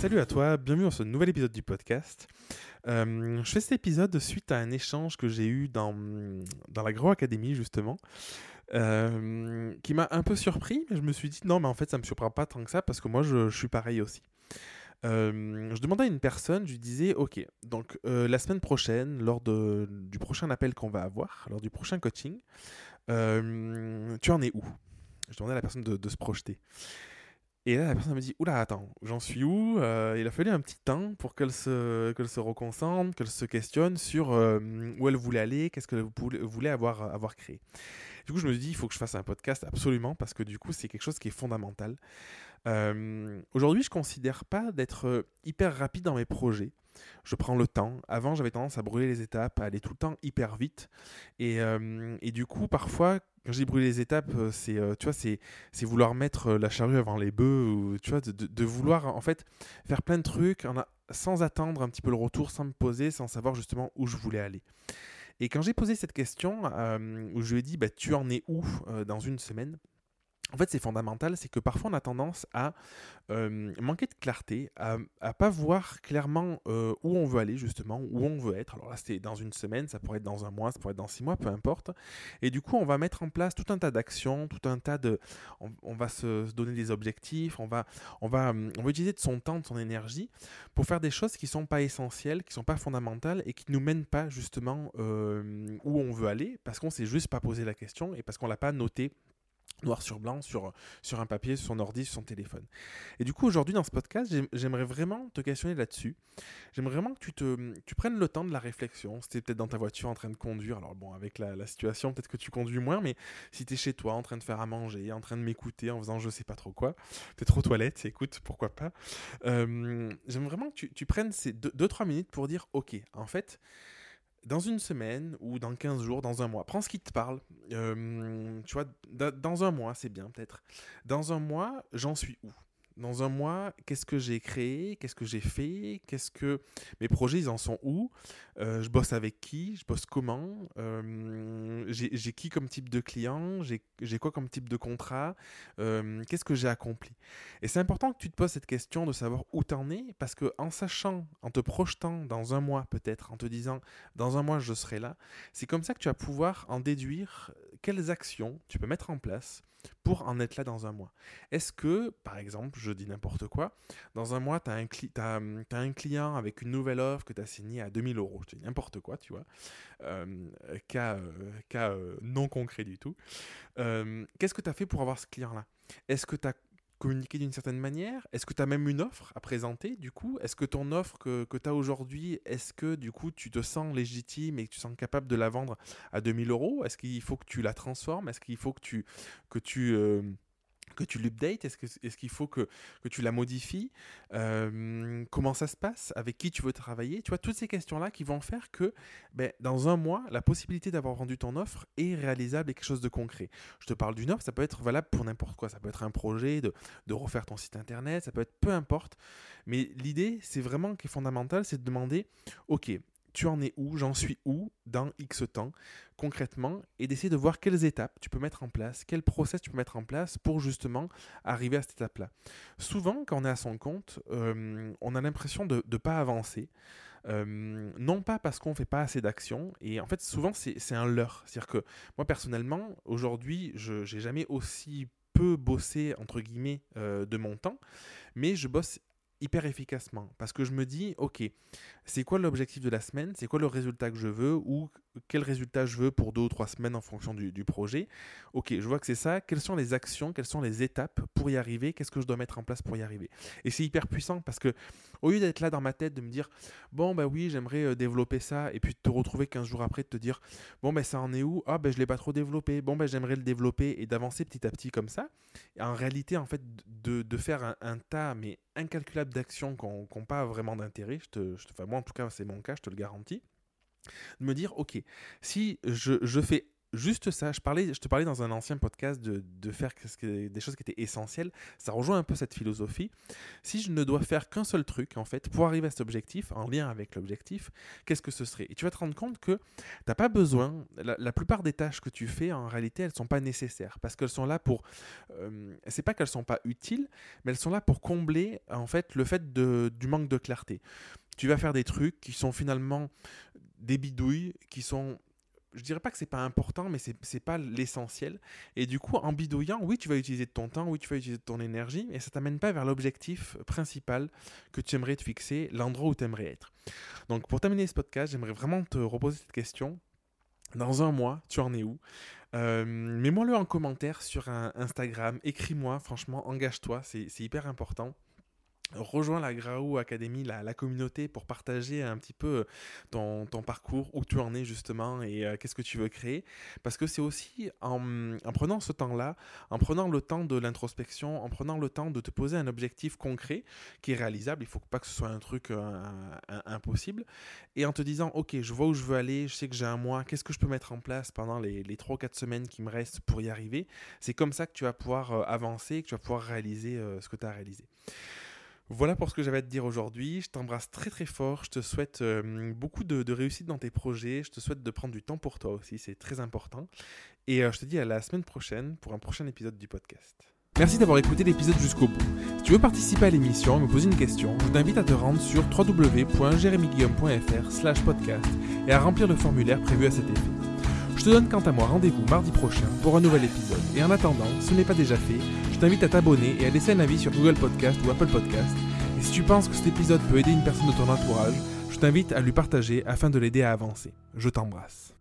Salut à toi, bienvenue dans ce nouvel épisode du podcast. Je fais cet épisode suite à un échange que j'ai eu dans la Graou Academy justement, qui m'a un peu surpris, mais je me suis dit non mais en fait ça ne me surprend pas tant que ça parce que moi je suis pareil aussi. Je demandais à une personne, je lui disais ok, donc la semaine prochaine, lors du prochain appel qu'on va avoir, lors du prochain coaching, tu en es où? Je demandais à la personne de se projeter. Et là, la personne me dit « Oula, attends, j'en suis où ?» Il a fallu un petit temps pour qu'elle se reconcentre, qu'elle se questionne sur où elle voulait aller, qu'est-ce qu'elle voulait avoir créé. Du coup, je me suis dit « Il faut que je fasse un podcast absolument parce que du coup, c'est quelque chose qui est fondamental. » Aujourd'hui, je ne considère pas d'être hyper rapide dans mes projets. Je prends le temps. Avant, j'avais tendance à brûler les étapes, à aller tout le temps hyper vite. Et du coup, parfois... Quand je dis brûler les étapes, c'est vouloir mettre la charrue avant les bœufs, ou, tu vois, de vouloir en fait faire plein de trucs sans attendre un petit peu le retour, sans me poser, sans savoir justement où je voulais aller. Et quand j'ai posé cette question, où je lui ai dit « Tu en es où dans une semaine ?» En fait, c'est fondamental, c'est que parfois on a tendance à manquer de clarté, à ne pas voir clairement où on veut aller justement, où on veut être. Alors là, c'est dans une semaine, ça pourrait être dans un mois, ça pourrait être dans 6 mois, peu importe. Et du coup, on va mettre en place tout un tas d'actions, tout un tas de... On va se donner des objectifs, on va utiliser de son temps, de son énergie pour faire des choses qui ne sont pas essentielles, qui ne sont pas fondamentales et qui ne nous mènent pas justement où on veut aller parce qu'on ne s'est juste pas posé la question et parce qu'on ne l'a pas noté noir sur blanc, sur un papier, sur son ordi, sur son téléphone. Et du coup, aujourd'hui, dans ce podcast, j'aimerais vraiment te questionner là-dessus. J'aimerais vraiment que tu prennes le temps de la réflexion. Si tu es peut-être dans ta voiture en train de conduire, alors bon, avec la situation, peut-être que tu conduis moins, mais si tu es chez toi, en train de faire à manger, en train de m'écouter, en faisant je sais pas trop quoi, peut-être aux toilettes, écoute, pourquoi pas. J'aime vraiment que tu prennes ces 2-3 minutes pour dire « Ok, en fait... » Dans une semaine ou dans 15 jours, dans un mois, prends ce qui te parle. Tu vois, dans un mois, c'est bien peut-être. Dans un mois, j'en suis où ? Dans un mois, qu'est-ce que j'ai créé ? Qu'est-ce que j'ai fait ? Qu'est-ce que mes projets, ils en sont où ? Je bosse avec qui ? Je bosse comment ? J'ai qui comme type de client ? J'ai quoi comme type de contrat ? Qu'est-ce que j'ai accompli ? Et c'est important que tu te poses cette question de savoir où t'en es, parce que en sachant, en te projetant dans un mois peut-être, en te disant dans un mois je serai là, c'est comme ça que tu vas pouvoir en déduire quelles actions tu peux mettre en place pour en être là dans un mois. Est-ce que, par exemple, je dis n'importe quoi, dans un mois, tu as un client avec une nouvelle offre que tu as signée à 2000 €, je dis n'importe quoi, tu vois, cas non concret du tout. Qu'est-ce que tu as fait pour avoir ce client-là ? Est-ce que tu as communiquer d'une certaine manière? Est-ce que tu as même une offre à présenter du coup? Est-ce que ton offre que tu as aujourd'hui, est-ce que du coup tu te sens légitime et que tu te sens capable de la vendre à 2000 €? Est-ce qu'il faut que tu la transformes? Est-ce qu'il faut que tu l'updates? Est-ce qu'il faut que tu la modifies? Comment ça se passe? Avec qui tu veux travailler? Tu vois, toutes ces questions-là qui vont faire que dans un mois, la possibilité d'avoir vendu ton offre est réalisable et quelque chose de concret. Je te parle d'une offre, ça peut être valable pour n'importe quoi. Ça peut être un projet de refaire ton site internet, ça peut être peu importe. Mais l'idée, c'est vraiment qui est fondamentale, c'est de demander « Ok, tu en es où? J'en suis où? Dans X temps, concrètement, et d'essayer de voir quelles étapes tu peux mettre en place, quel process tu peux mettre en place pour justement arriver à cette étape-là. » Souvent, quand on est à son compte, on a l'impression de ne pas avancer, non pas parce qu'on ne fait pas assez d'actions, et en fait, souvent, c'est un leurre. C'est-à-dire que moi, personnellement, aujourd'hui, je n'ai jamais aussi peu bossé, entre guillemets, de mon temps, mais je bosse hyper efficacement, parce que je me dis ok, c'est quoi l'objectif de la semaine, c'est quoi le résultat que je veux, ou quel résultat je veux pour 2 ou 3 semaines en fonction du projet. Ok, je vois que c'est ça, quelles sont les actions, quelles sont les étapes pour y arriver, qu'est-ce que je dois mettre en place pour y arriver. Et c'est hyper puissant parce que au lieu d'être là dans ma tête, de me dire bon oui, j'aimerais développer ça, et puis te retrouver 15 jours après de te dire bon ça en est où, je l'ai pas trop développé, bon j'aimerais le développer, et d'avancer petit à petit comme ça. Et en réalité en fait de faire un tas mais incalculable d'actions qui n'ont pas vraiment d'intérêt, moi en tout cas c'est mon cas, je te le garantis, de me dire ok, si je fais juste ça, je te parlais dans un ancien podcast de faire des choses qui étaient essentielles. Ça rejoint un peu cette philosophie. Si je ne dois faire qu'un seul truc, en fait, pour arriver à cet objectif, en lien avec l'objectif, qu'est-ce que ce serait ? Et tu vas te rendre compte que tu n'as pas besoin, la plupart des tâches que tu fais, en réalité, elles ne sont pas nécessaires, parce qu'elles sont là pour, c'est pas qu'elles ne sont pas utiles, mais elles sont là pour combler, en fait, le fait du manque de clarté. Tu vas faire des trucs qui sont finalement des bidouilles, qui sont... Je dirais pas que c'est pas important, mais c'est pas l'essentiel. Et du coup, en bidouillant, oui, tu vas utiliser de ton temps, oui, tu vas utiliser de ton énergie, mais ça t'amène pas vers l'objectif principal que tu aimerais te fixer, l'endroit où tu aimerais être. Donc, pour terminer ce podcast, j'aimerais vraiment te reposer cette question. Dans un mois, tu en es où ? Mets-moi-le en commentaire sur Instagram, écris-moi, franchement, engage-toi, c'est hyper important. Rejoins la Graou Academy, la communauté, pour partager un petit peu ton parcours, où tu en es justement et qu'est-ce que tu veux créer. Parce que c'est aussi en prenant ce temps-là, en prenant le temps de l'introspection, en prenant le temps de te poser un objectif concret qui est réalisable. Il ne faut pas que ce soit un truc impossible. Et en te disant, ok, je vois où je veux aller, je sais que j'ai un mois, qu'est-ce que je peux mettre en place pendant les 3 ou 4 semaines qui me restent pour y arriver. C'est comme ça que tu vas pouvoir avancer, que tu vas pouvoir réaliser ce que tu as réalisé. Voilà pour ce que j'avais à te dire aujourd'hui. Je t'embrasse très très fort. Je te souhaite beaucoup de réussite dans tes projets. Je te souhaite de prendre du temps pour toi aussi, c'est très important. Et je te dis à la semaine prochaine pour un prochain épisode du podcast. Merci d'avoir écouté l'épisode jusqu'au bout. Si tu veux participer à l'émission et me poser une question, je t'invite à te rendre sur www.jeremyguillaume.fr/podcast et à remplir le formulaire prévu à cet effet. Je te donne quant à moi rendez-vous mardi prochain pour un nouvel épisode. Et en attendant, si ce n'est pas déjà fait, je t'invite à t'abonner et à laisser un avis sur Google Podcast ou Apple Podcast. Et si tu penses que cet épisode peut aider une personne de ton entourage, je t'invite à lui partager afin de l'aider à avancer. Je t'embrasse.